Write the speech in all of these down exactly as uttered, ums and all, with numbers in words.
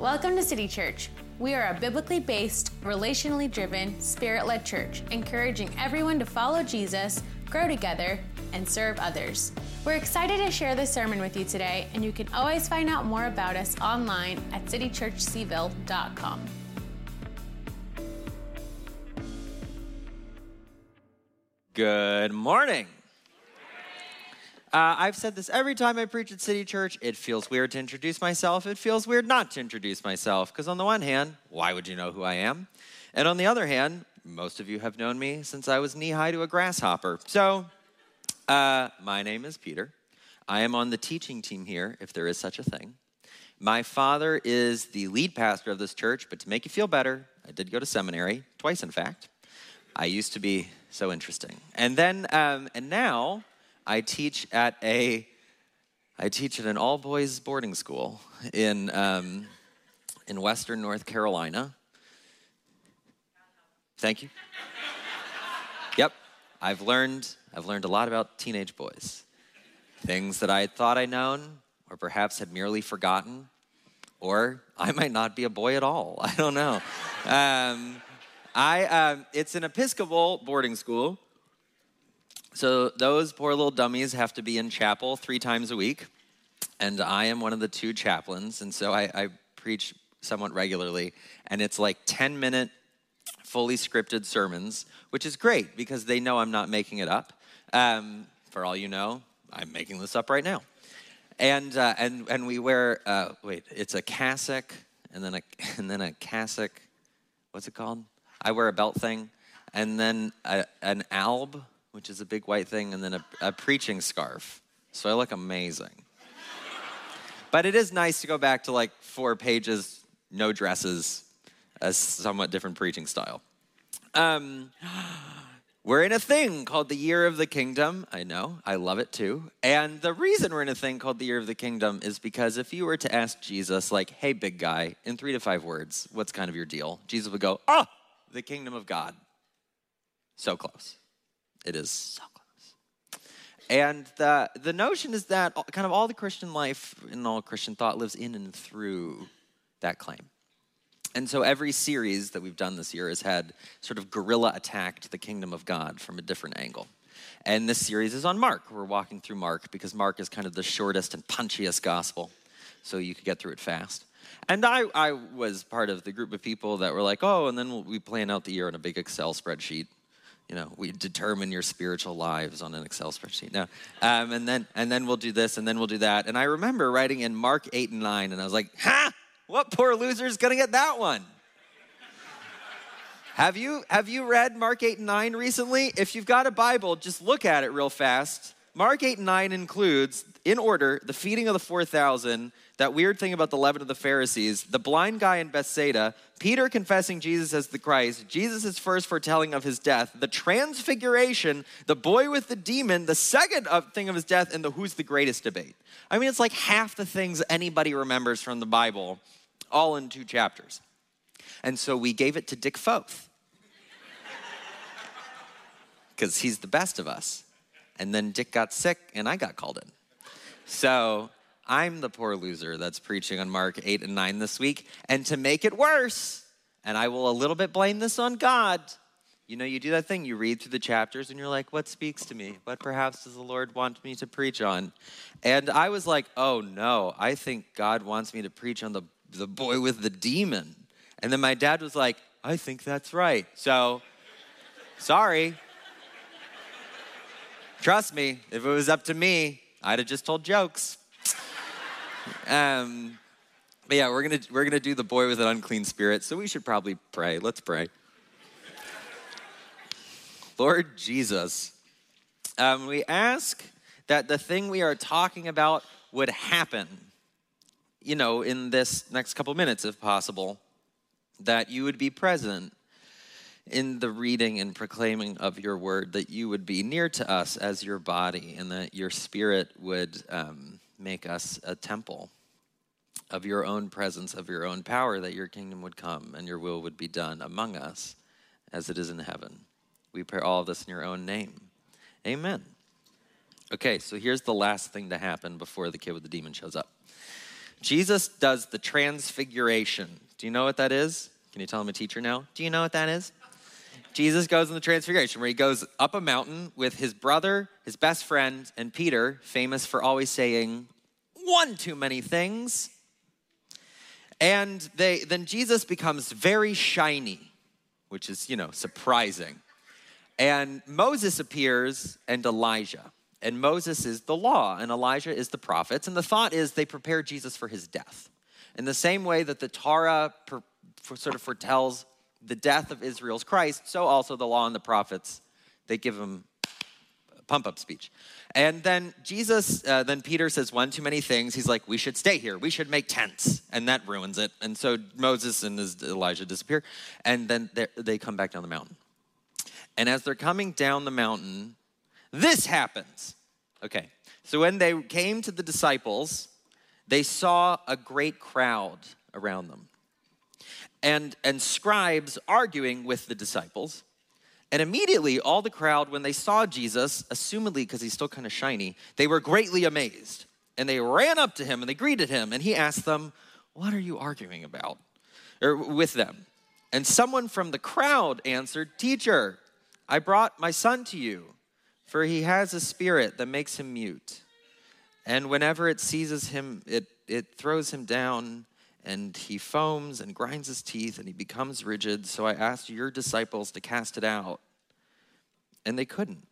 Welcome to City Church. We are a biblically based, relationally driven, spirit-led church, encouraging everyone to follow Jesus, grow together, and serve others. We're excited to share this sermon with you today, and you can always find out more about us online at city church seville dot com. Good morning. Uh, I've said this every time I preach at City Church. It feels weird to introduce myself. It feels weird not to introduce myself. Because on the one hand, why would you know who I am? And on the other hand, most of you have known me since I was knee-high to a grasshopper. So, uh, my name is Peter. I am on the teaching team here, if there is such a thing. My father is the lead pastor of this church, but to make you feel better, I did go to seminary, twice in fact. I used to be so interesting. And then, um, and now... I teach at a, I teach at an all-boys boarding school in um, in Western North Carolina. Thank you. Yep, I've learned I've learned a lot about teenage boys, things that I had thought I'd known, or perhaps had merely forgotten, or I might not be a boy at all. I don't know. um, I um, it's an Episcopal boarding school. So those poor little dummies have to be in chapel three times a week, and I am one of the two chaplains, and so I, I preach somewhat regularly, and it's like ten-minute, fully scripted sermons, which is great because they know I'm not making it up. Um, for all you know, I'm making this up right now. And uh, and and we wear uh, wait, it's a cassock, and then a and then a cassock. What's it called? I wear a belt thing, and then a, an alb, which is a big white thing, and then a, a preaching scarf. So I look amazing. But it is nice to go back to like four pages, no dresses, a somewhat different preaching style. Um, we're in a thing called the Year of the Kingdom. I know, I love it too. And the reason we're in a thing called the Year of the Kingdom is because if you were to ask Jesus, like, hey, big guy, in three to five words, what's kind of your deal? Jesus would go, oh, the kingdom of God. So close. It is so close. And the, the notion is that kind of all the Christian life and all Christian thought lives in and through that claim. And so every series that we've done this year has had sort of guerrilla attacked the kingdom of God from a different angle. And this series is on Mark. We're walking through Mark because Mark is kind of the shortest and punchiest gospel, so you could get through it fast. And I, I was part of the group of people that were like, oh, and then we plan out the year on a big Excel spreadsheet. You know, we determine your spiritual lives on an Excel spreadsheet. No, um, and then and then we'll do this, and then we'll do that. And I remember writing in Mark eight and nine, and I was like, "Ha! What poor loser's gonna get that one?" have you have you read Mark eight and nine recently? If you've got a Bible, just look at it real fast. Mark eight and nine includes, in order, the feeding of the four thousand. That weird thing about the leaven of the Pharisees, the blind guy in Bethsaida, Peter confessing Jesus as the Christ, Jesus' first foretelling of his death, the transfiguration, the boy with the demon, the second thing of his death, and the who's the greatest debate. I mean, it's like half the things anybody remembers from the Bible, all in two chapters. And so we gave it to Dick Foth, because he's the best of us. And then Dick got sick, and I got called in. So I'm the poor loser that's preaching on Mark eight and nine this week. And to make it worse, and I will a little bit blame this on God, you know, you do that thing, you read through the chapters and you're like, what speaks to me? What perhaps does the Lord want me to preach on? And I was like, oh no, I think God wants me to preach on the, the boy with the demon. And then my dad was like, I think that's right. So, sorry. Trust me, if it was up to me, I'd have just told jokes. Um, but yeah, we're gonna we're gonna do the boy with an unclean spirit, so we should probably pray. Let's pray. Lord Jesus, um, we ask that the thing we are talking about would happen, you know, in this next couple minutes, if possible, that you would be present in the reading and proclaiming of your word, that you would be near to us as your body, and that your spirit would um, make us a temple of your own presence, of your own power, that your kingdom would come and your will would be done among us as it is in heaven. We pray all of this in your own name. Amen. Okay, so here's the last thing to happen before the kid with the demon shows up. Jesus does the transfiguration. Do you know what that is? Can you tell I'm a teacher now? Do you know what that is? Jesus goes in the transfiguration where he goes up a mountain with his brother, his best friend, and Peter, famous for always saying one too many things. And they then Jesus becomes very shiny, which is, you know, surprising. And Moses appears and Elijah. And Moses is the law and Elijah is the prophets. And the thought is they prepare Jesus for his death. In the same way that the Torah per, for, sort of foretells the death of Israel's Christ, so also the law and the prophets, they give him a pump-up speech. And then Jesus, uh, then Peter says one too many things. He's like, we should stay here. We should make tents. And that ruins it. And so Moses and his, Elijah disappear. And then they come back down the mountain. And as they're coming down the mountain, this happens. Okay, so when they came to the disciples, they saw a great crowd around them. And, and scribes arguing with the disciples. And immediately all the crowd, when they saw Jesus, assumedly because he's still kind of shiny, they were greatly amazed. And they ran up to him and they greeted him. And he asked them, what are you arguing about? Or with them. And someone from the crowd answered, teacher, I brought my son to you, for he has a spirit that makes him mute. And whenever it seizes him, it, it throws him down, and he foams and grinds his teeth, and he becomes rigid. So I asked your disciples to cast it out, and they couldn't.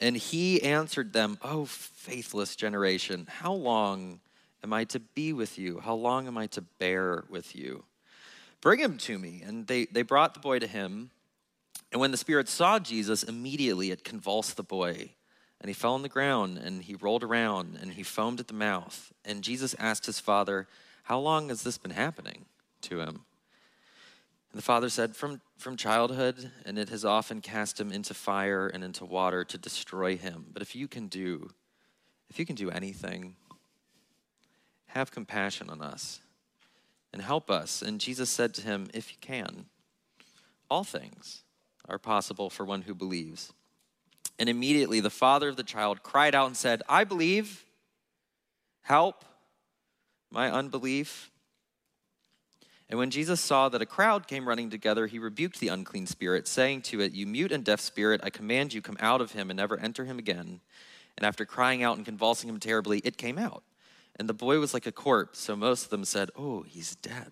And he answered them, oh, faithless generation, how long am I to be with you? How long am I to bear with you? Bring him to me. And they, they brought the boy to him. And when the spirit saw Jesus, immediately it convulsed the boy. And he fell on the ground, and he rolled around, and he foamed at the mouth. And Jesus asked his father, how long has this been happening to him? And the father said, from, from childhood, and it has often cast him into fire and into water to destroy him. But if you can do, if you can do anything, have compassion on us and help us. And Jesus said to him, if you can, all things are possible for one who believes. And immediately the father of the child cried out and said, I believe, help my unbelief. And when Jesus saw that a crowd came running together, he rebuked the unclean spirit, saying to it, you mute and deaf spirit, I command you, come out of him and never enter him again. And after crying out and convulsing him terribly, it came out. And the boy was like a corpse, so most of them said, oh, he's dead.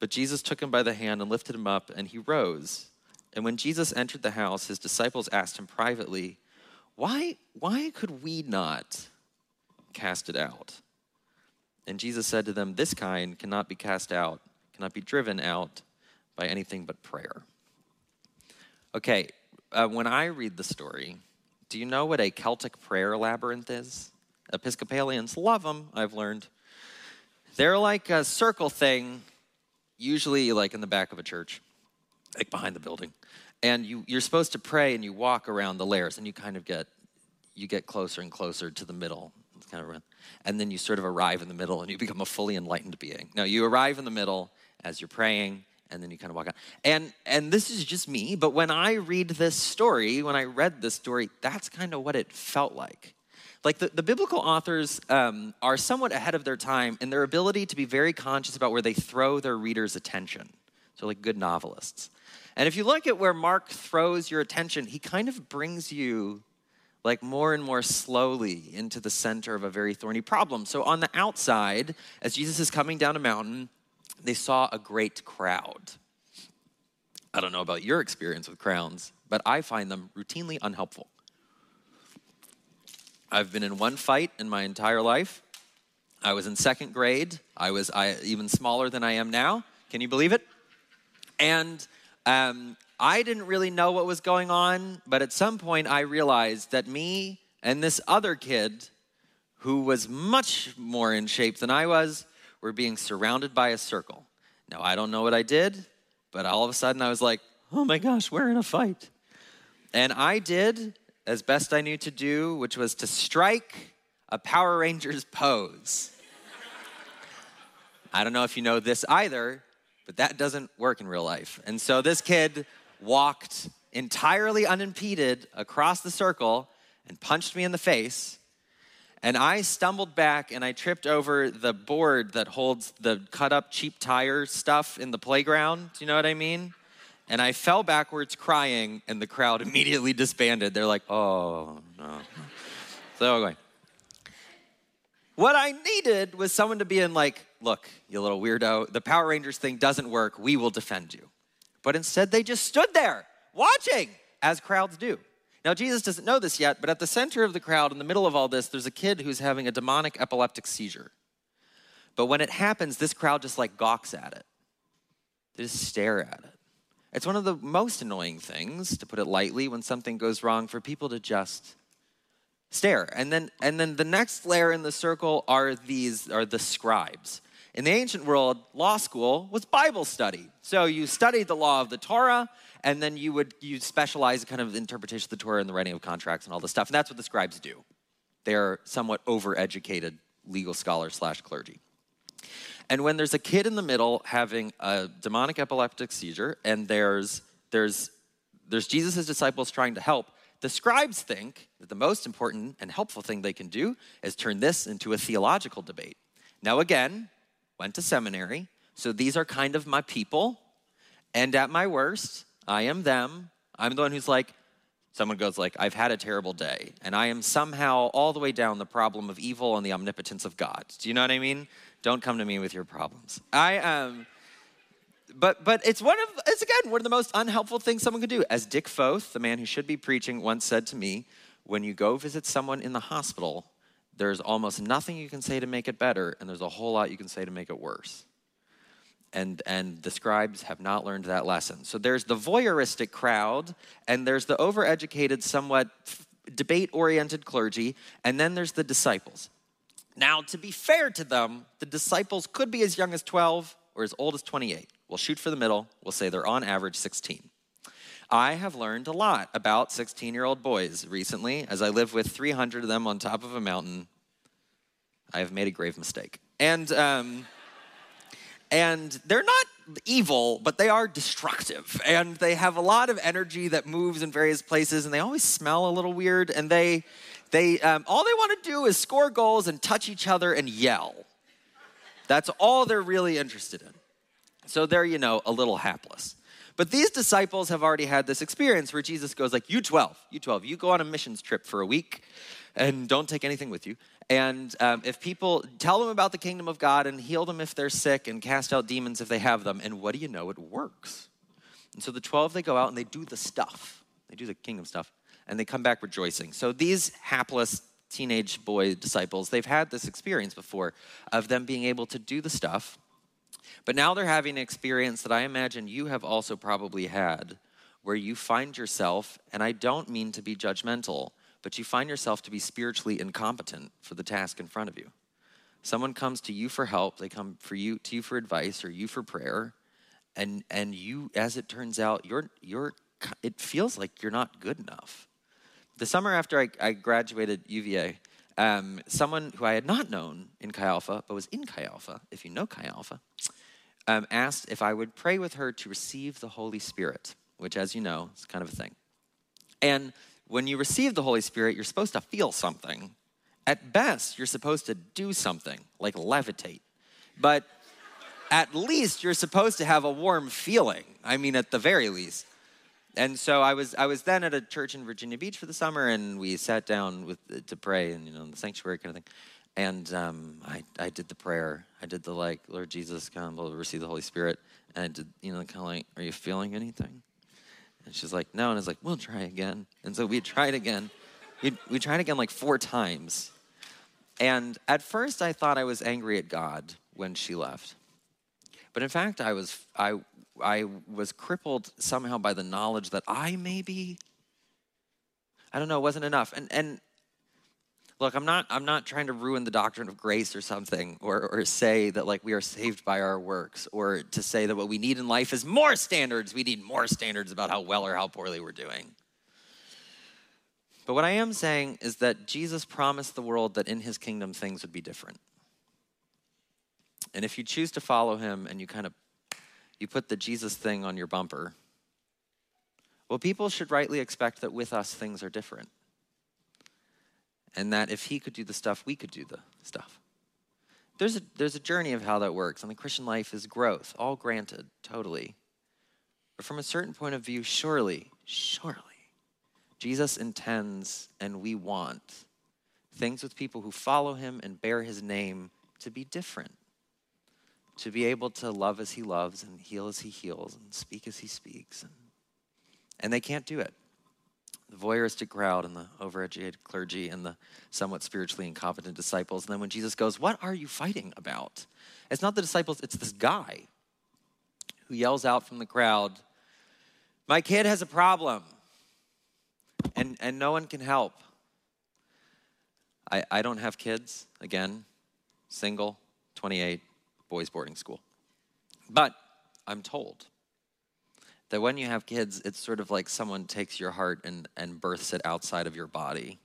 But Jesus took him by the hand and lifted him up, and he rose. And when Jesus entered the house, his disciples asked him privately, why, why could we not cast it out? And Jesus said to them, this kind cannot be cast out, cannot be driven out by anything but prayer. Okay, uh, when I read the story, do you know what a Celtic prayer labyrinth is? Episcopalians love them, I've learned. They're like a circle thing, usually like in the back of a church, like behind the building. And you, you're supposed to pray and you walk around the layers and you kind of get, you get closer and closer to the middle. It's kind of, and then you sort of arrive in the middle and you become a fully enlightened being. No, you arrive in the middle as you're praying and then you kind of walk out. And, and this is just me, but when I read this story, when I read this story, that's kind of what it felt like. Like the, the biblical authors um, are somewhat ahead of their time in their ability to be very conscious about where they throw their readers' attention. So like good novelists. And if you look at where Mark throws your attention, he kind of brings you like more and more slowly into the center of a very thorny problem. So on the outside, as Jesus is coming down a mountain, they saw a great crowd. I don't know about your experience with crowds, but I find them routinely unhelpful. I've been in one fight in my entire life. I was in second grade. I was I, even smaller than I am now. Can you believe it? And um, I didn't really know what was going on, but at some point I realized that me and this other kid, who was much more in shape than I was, were being surrounded by a circle. Now, I don't know what I did, but all of a sudden I was like, oh my gosh, we're in a fight. And I did as best I knew to do, which was to strike a Power Rangers pose. I don't know if you know this either, but that doesn't work in real life. And so this kid walked entirely unimpeded across the circle and punched me in the face. And I stumbled back and I tripped over the board that holds the cut up cheap tire stuff in the playground. Do you know what I mean? And I fell backwards crying, and the crowd immediately disbanded. They're like, oh, no. So anyway. What I needed was someone to be in like, look, you little weirdo, the Power Rangers thing doesn't work. We will defend you. But instead, they just stood there watching, as crowds do. Now, Jesus doesn't know this yet, but at the center of the crowd, in the middle of all this, there's a kid who's having a demonic epileptic seizure. But when it happens, this crowd just like gawks at it. They just stare at it. It's one of the most annoying things, to put it lightly, when something goes wrong, for people to just stare. And then, and then the next layer in the circle are these, are the scribes. In the ancient world, law school was Bible study. So you studied the law of the Torah, and then you would you specialize in kind of the interpretation of the Torah and the writing of contracts and all this stuff. And that's what the scribes do. They're somewhat overeducated legal scholars slash clergy. And when there's a kid in the middle having a demonic epileptic seizure, and there's there's there's Jesus' disciples trying to help, the scribes think that the most important and helpful thing they can do is turn this into a theological debate. Now again, went to seminary, so these are kind of my people, and at my worst, I am them. I'm the one who's like, someone goes like, I've had a terrible day, and I am somehow all the way down the problem of evil and the omnipotence of God. Do you know what I mean? Don't come to me with your problems. I um, but but it's one of, it's again, one of the most unhelpful things someone could do. As Dick Foth, the man who should be preaching, once said to me, when you go visit someone in the hospital, there's almost nothing you can say to make it better, and there's a whole lot you can say to make it worse. And and the scribes have not learned that lesson. So there's the voyeuristic crowd, and there's the overeducated, somewhat debate-oriented clergy, and then there's the disciples. Now, to be fair to them, the disciples could be as young as twelve or as old as twenty-eight. We'll shoot for the middle. We'll say they're on average sixteen. I have learned a lot about sixteen-year-old boys recently. As I live with three hundred of them on top of a mountain, I have made a grave mistake. And um, and they're not evil, but they are destructive. And they have a lot of energy that moves in various places, and they always smell a little weird. And they, they um, all they want to do is score goals and touch each other and yell. That's all they're really interested in. So they're, you know, a little hapless. But these disciples have already had this experience where Jesus goes like, you twelve, you twelve, you go on a missions trip for a week and don't take anything with you. And um, if people, tell them about the kingdom of God and heal them if they're sick and cast out demons if they have them. And what do you know? It works. And so the twelve, they go out and they do the stuff. They do the kingdom stuff. And they come back rejoicing. So these hapless teenage boy disciples, they've had this experience before of them being able to do the stuff. But now they're having an experience that I imagine you have also probably had, where you find yourself, and I don't mean to be judgmental, but you find yourself to be spiritually incompetent for the task in front of you. Someone comes to you for help, they come for you to you for advice or you for prayer, and and you, as it turns out, you're you're it feels like you're not good enough. The summer after I, I graduated U V A, um, someone who I had not known in Chi Alpha, but was in Chi Alpha, if you know Chi Alpha, Um, asked if I would pray with her to receive the Holy Spirit, which, as you know, is kind of a thing. And when you receive the Holy Spirit, you're supposed to feel something. At best, you're supposed to do something, like levitate. But at least you're supposed to have a warm feeling. I mean, at the very least. And so I was I was then at a church in Virginia Beach for the summer, and we sat down with to pray, and you know, in the sanctuary kind of thing. And um, I, I did the prayer. I did the like, Lord Jesus, come, we'll receive the Holy Spirit. And I did, you know, kind of like, are you feeling anything? And she's like, no. And I was like, we'll try again. And so we tried again. We we tried again like four times. And at first I thought I was angry at God when she left. But in fact, I was I I was crippled somehow by the knowledge that I maybe, I don't know, it wasn't enough. And and. Look, I'm not I'm not trying to ruin the doctrine of grace or something, or, or say that like we are saved by our works, or to say that what we need in life is more standards. We need more standards about how well or how poorly we're doing. But what I am saying is that Jesus promised the world that in his kingdom things would be different. And if you choose to follow him and you kind of, you put the Jesus thing on your bumper, well, people should rightly expect that with us things are different. and that if he could do the stuff, we could do the stuff. There's a, there's a journey of how that works. I mean, Christian life is growth, all granted, totally. But from a certain point of view, surely, surely, Jesus intends and we want things with people who follow him and bear his name to be different, to be able to love as he loves and heal as he heals and speak as he speaks. And, and they can't do it. The voyeuristic crowd and the overeducated clergy and the somewhat spiritually incompetent disciples. And then when Jesus goes, what are you fighting about? It's not the disciples, it's this guy who yells out from the crowd, my kid has a problem and, and no one can help. I, I don't have kids, again, single, twenty-eight, boys boarding school. But I'm told that when you have kids, it's sort of like someone takes your heart and, and births it outside of your body.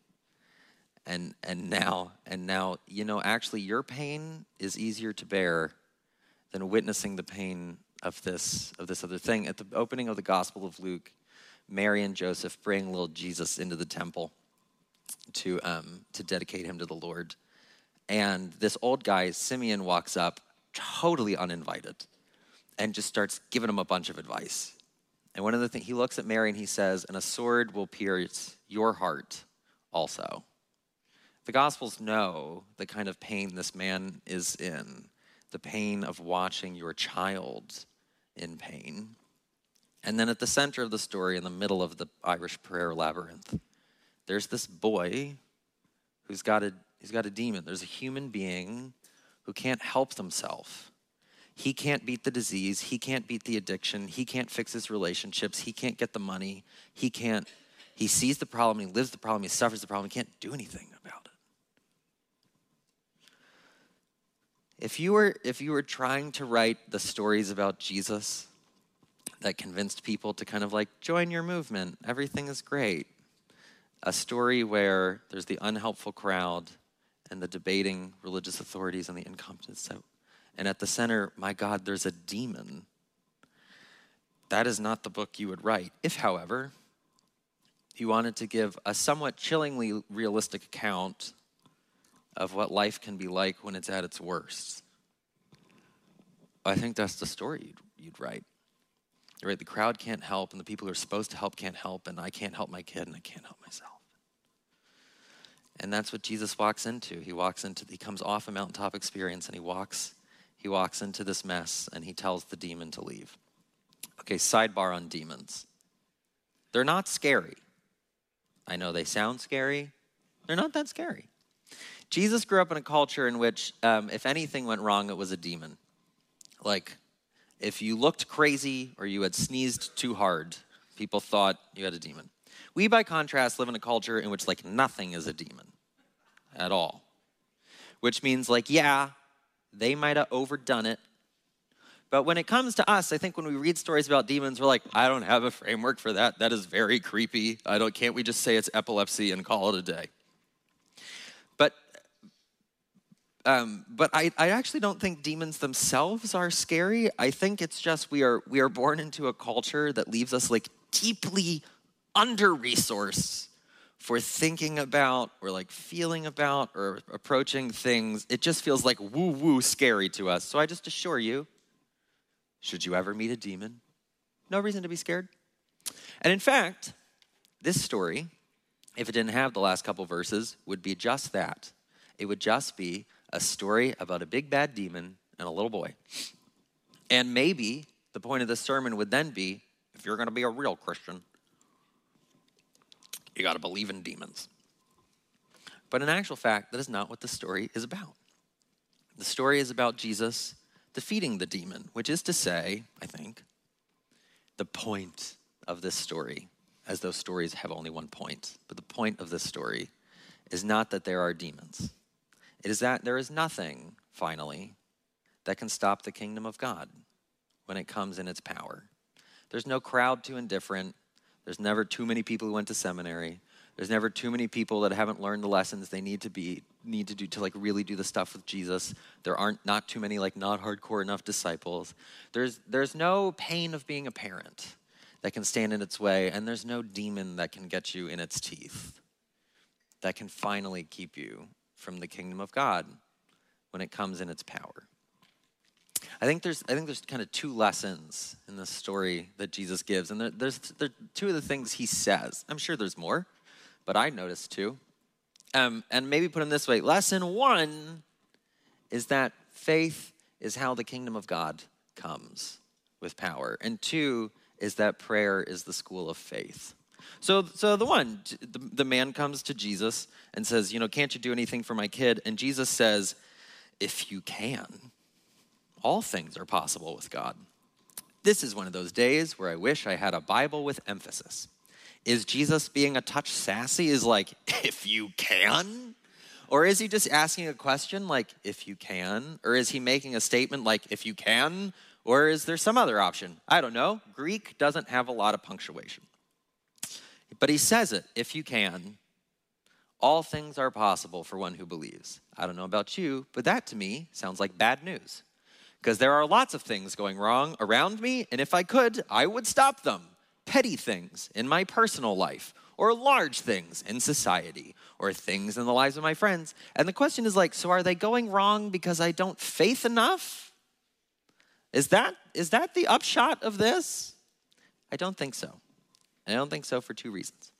And and now, and now, you know, actually your pain is easier to bear than witnessing the pain of this, of this other thing. At the opening of the Gospel of Luke, Mary and Joseph bring little Jesus into the temple to um, to dedicate him to the Lord. And this old guy, Simeon, walks up totally uninvited and just starts giving him a bunch of advice. And one of the things, he looks at Mary and he says, and a sword will pierce your heart also. The Gospels know the kind of pain this man is in, the pain of watching your child in pain. And then at the center of the story, in the middle of the Irish prayer labyrinth, there's this boy who's got a, he's got a demon. There's a human being who can't help themselves. He can't beat the disease. He can't beat the addiction. He can't fix his relationships. He can't get the money. He can't, he sees the problem. He lives the problem. He suffers the problem. He can't do anything about it. If you were, if you were trying to write the stories about Jesus that convinced people to kind of like, join your movement, everything is great. A story where there's the unhelpful crowd and the debating religious authorities and the incompetent. So, and at the center, my God, there's a demon. That is not the book you would write. If, however, you wanted to give a somewhat chillingly realistic account of what life can be like when it's at its worst, I think that's the story you'd, you'd write. You're right, the crowd can't help, and the people who are supposed to help can't help, and I can't help my kid, and I can't help myself. And that's what Jesus walks into. He walks into, he comes off a mountaintop experience, and he walks He walks into this mess and he tells the demon to leave. Okay, sidebar on demons. They're not scary. I know they sound scary. They're not that scary. Jesus grew up in a culture in which um, if anything went wrong, it was a demon. Like if you looked crazy or you had sneezed too hard, people thought you had a demon. We, by contrast, live in a culture in which like nothing is a demon at all, which means like, yeah, they might have overdone it. But when it comes to us, I think when we read stories about demons, we're like, I don't have a framework for that. That is very creepy. I don't, can't we just say it's epilepsy and call it a day? But um, but I, I actually don't think demons themselves are scary. I think it's just we are we are born into a culture that leaves us like deeply under-resourced for thinking about or like feeling about or approaching things. It just feels like woo-woo scary to us. So I just assure you, should you ever meet a demon, no reason to be scared. And in fact, this story, if it didn't have the last couple verses, would be just that. It would just be a story about a big bad demon and a little boy. And maybe the point of the sermon would then be, if you're going to be a real Christian, you gotta believe in demons. But in actual fact, that is not what the story is about. The story is about Jesus defeating the demon, which is to say, I think, the point of this story, as those stories have only one point, but the point of this story is not that there are demons. It is that there is nothing, finally, that can stop the kingdom of God when it comes in its power. There's no crowd too indifferent. There's never too many people who went to seminary. There's never too many people that haven't learned the lessons they need to be need to do to like really do the stuff with Jesus. There aren't not too many like not hardcore enough disciples. There's there's no pain of being a parent that can stand in its way, and there's no demon that can get you in its teeth. that can finally keep you from the kingdom of God when it comes in its power. I think there's I think there's kind of two lessons in this story that Jesus gives, and there, there's there, two of the things he says. I'm sure there's more, but I noticed two. Um, and maybe put them this way. Lesson one is that faith is how the kingdom of God comes with power. And two is that prayer is the school of faith. So, so the one, the, the man comes to Jesus and says, you know, can't you do anything for my kid? And Jesus says, if you can, all things are possible with God. This is one of those days where I wish I had a Bible with emphasis. Is Jesus being a touch sassy? Is like, if you can? Or is he just asking a question like, if you can? Or is he making a statement like, if you can? Or is there some other option? I don't know. Greek doesn't have a lot of punctuation. But he says it, if you can, all things are possible for one who believes. I don't know about you, but that to me sounds like bad news. Because there are lots of things going wrong around me, and if I could, I would stop them. Petty things in my personal life, or large things in society, or things in the lives of my friends. And the question is like, so are they going wrong because I don't faith enough? Is that is that the upshot of this? I don't think so. I don't think so for two reasons.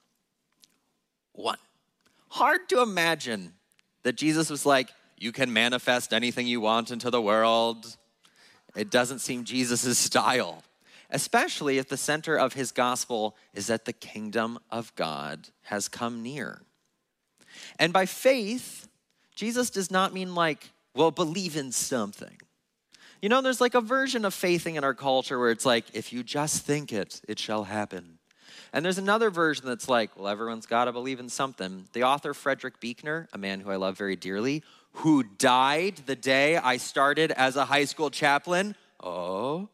One, hard to imagine that Jesus was like, you can manifest anything you want into the world. It doesn't seem Jesus' style, especially if the center of his gospel is that the kingdom of God has come near. And by faith, Jesus does not mean like, well, believe in something. You know, there's like a version of faithing in our culture where it's like, if you just think it, it shall happen. And there's another version that's like, well, everyone's got to believe in something. The author Frederick Buechner, a man who I love very dearly, who died the day I started as a high school chaplain. Oh.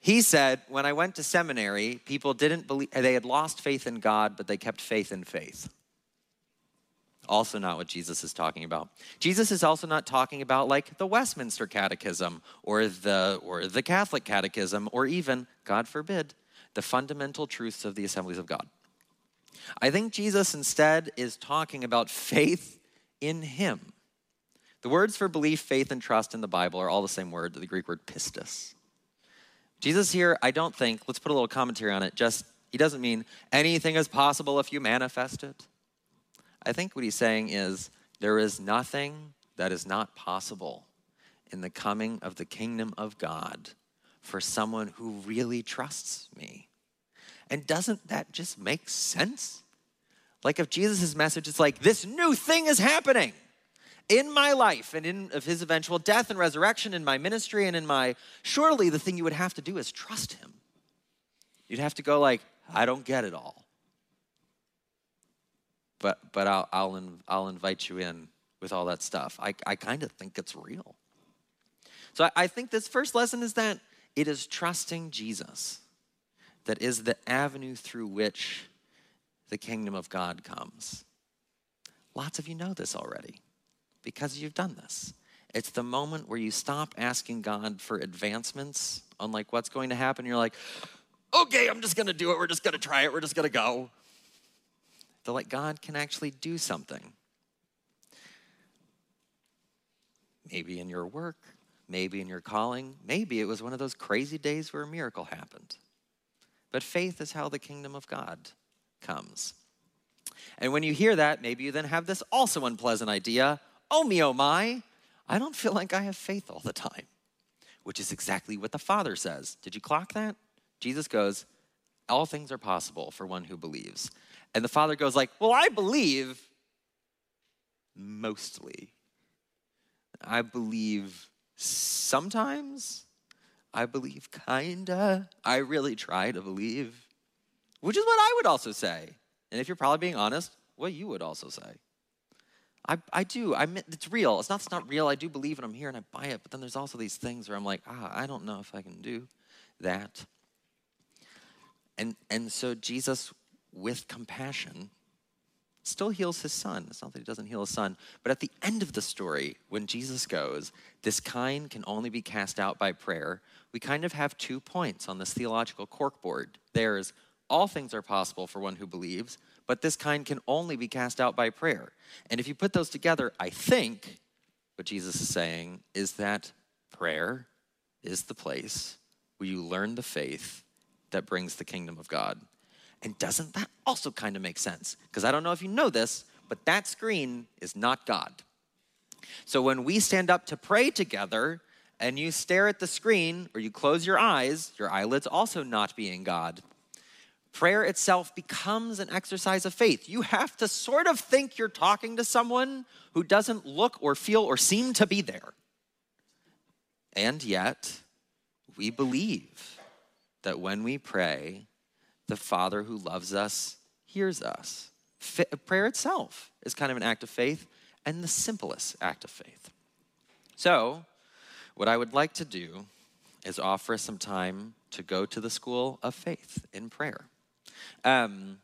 He said, when I went to seminary, people didn't believe, they had lost faith in God, but they kept faith in faith. Also not what Jesus is talking about. Jesus is also not talking about like the Westminster Catechism or the or the Catholic Catechism or even, God forbid, the fundamental truths of the Assemblies of God. I think Jesus instead is talking about faith in him. The words for belief, faith, and trust in the Bible are all the same word, the Greek word pistis. Jesus here, I don't think, let's put a little commentary on it, just, he doesn't mean anything is possible if you manifest it. I think what he's saying is there is nothing that is not possible in the coming of the kingdom of God for someone who really trusts me. And doesn't that just make sense? Like if Jesus' message is like, this new thing is happening in my life and in of his eventual death and resurrection in my ministry and in my, surely the thing you would have to do is trust him. You'd have to go like, I don't get it all. But but I'll I'll, in, I'll invite you in with all that stuff. I, I kind of think it's real. So I, I think this first lesson is that it is trusting Jesus that is the avenue through which the kingdom of God comes. Lots of you know this already because you've done this. It's the moment where you stop asking God for advancements on like what's going to happen. You're like, okay, I'm just going to do it. We're just going to try it. We're just going to go. That like God can actually do something. Maybe in your work, maybe in your calling, maybe it was one of those crazy days where a miracle happened. But faith is how the kingdom of God comes. And when you hear that, maybe you then have this also unpleasant idea, oh me, oh my, I don't feel like I have faith all the time, which is exactly what the Father says. Did you clock that? Jesus goes, all things are possible for one who believes. And the Father goes like, well, I believe mostly. I believe sometimes. I believe kinda. I really try to believe. Which is what I would also say. And if you're probably being honest, what you would also say. I, I do. I It's real. It's not, it's not real. I do believe and I'm here and I buy it. But then there's also these things where I'm like, ah, I don't know if I can do that. And and so Jesus, with compassion, still heals his son. It's not that he doesn't heal his son, but at the end of the story, when Jesus goes, this kind can only be cast out by prayer, we kind of have two points on this theological corkboard. There's all things are possible for one who believes, but this kind can only be cast out by prayer. And if you put those together, I think what Jesus is saying is that prayer is the place where you learn the faith that brings the kingdom of God. And doesn't that also kind of make sense? Because I don't know if you know this, but that screen is not God. So when we stand up to pray together and you stare at the screen or you close your eyes, your eyelids also not being God, prayer itself becomes an exercise of faith. You have to sort of think you're talking to someone who doesn't look or feel or seem to be there. And yet, we believe that when we pray, the Father who loves us hears us. F- prayer itself is kind of an act of faith, and the simplest act of faith. So, what I would like to do is offer us some time to go to the school of faith in prayer. Um,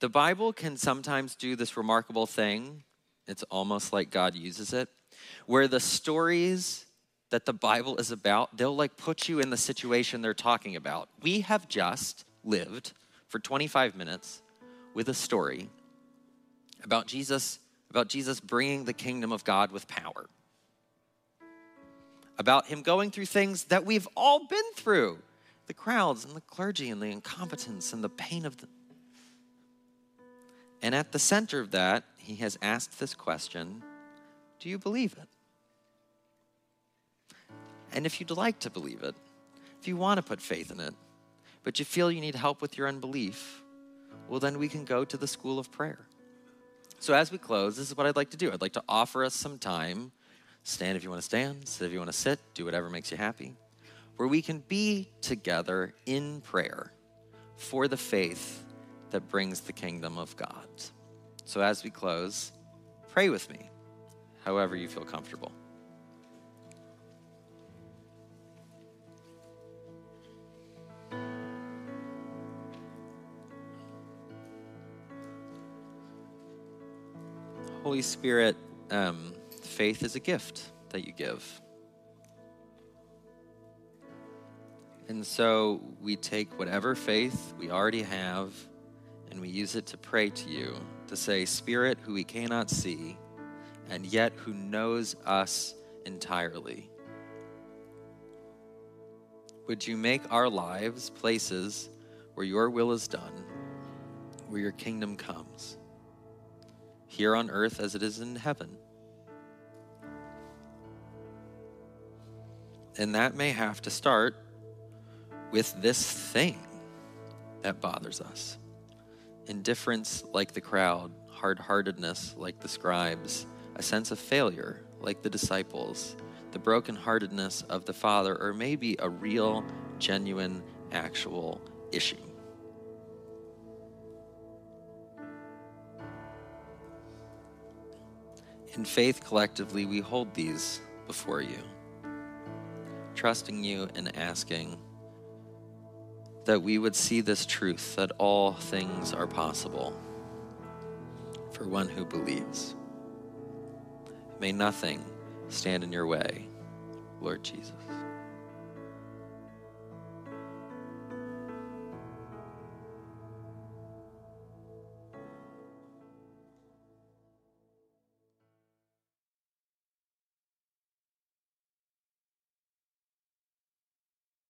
the Bible can sometimes do this remarkable thing, it's almost like God uses it, where the stories that the Bible is about, they'll like put you in the situation they're talking about. We have just lived for twenty-five minutes with a story about Jesus about Jesus bringing the kingdom of God with power, about him going through things that we've all been through, the crowds and the clergy and the incompetence and the pain of them. And at the center of that, he has asked this question, do you believe it? And if you'd like to believe it, if you want to put faith in it, but you feel you need help with your unbelief, well, then we can go to the school of prayer. So as we close, this is what I'd like to do. I'd like to offer us some time, stand if you want to stand, sit if you want to sit, do whatever makes you happy, where we can be together in prayer for the faith that brings the kingdom of God. So as we close, pray with me, however you feel comfortable. Holy Spirit, um, faith is a gift that you give. And so we take whatever faith we already have and we use it to pray to you, to say, Spirit, who we cannot see and yet who knows us entirely, would you make our lives places where your will is done, where your kingdom comes, here on earth as it is in heaven. And that may have to start with this thing that bothers us. Indifference like the crowd, hard-heartedness like the scribes, a sense of failure like the disciples, the brokenheartedness of the Father, or maybe a real, genuine, actual issue. In faith, collectively, we hold these before you, trusting you and asking that we would see this truth, that all things are possible for one who believes. May nothing stand in your way, Lord Jesus.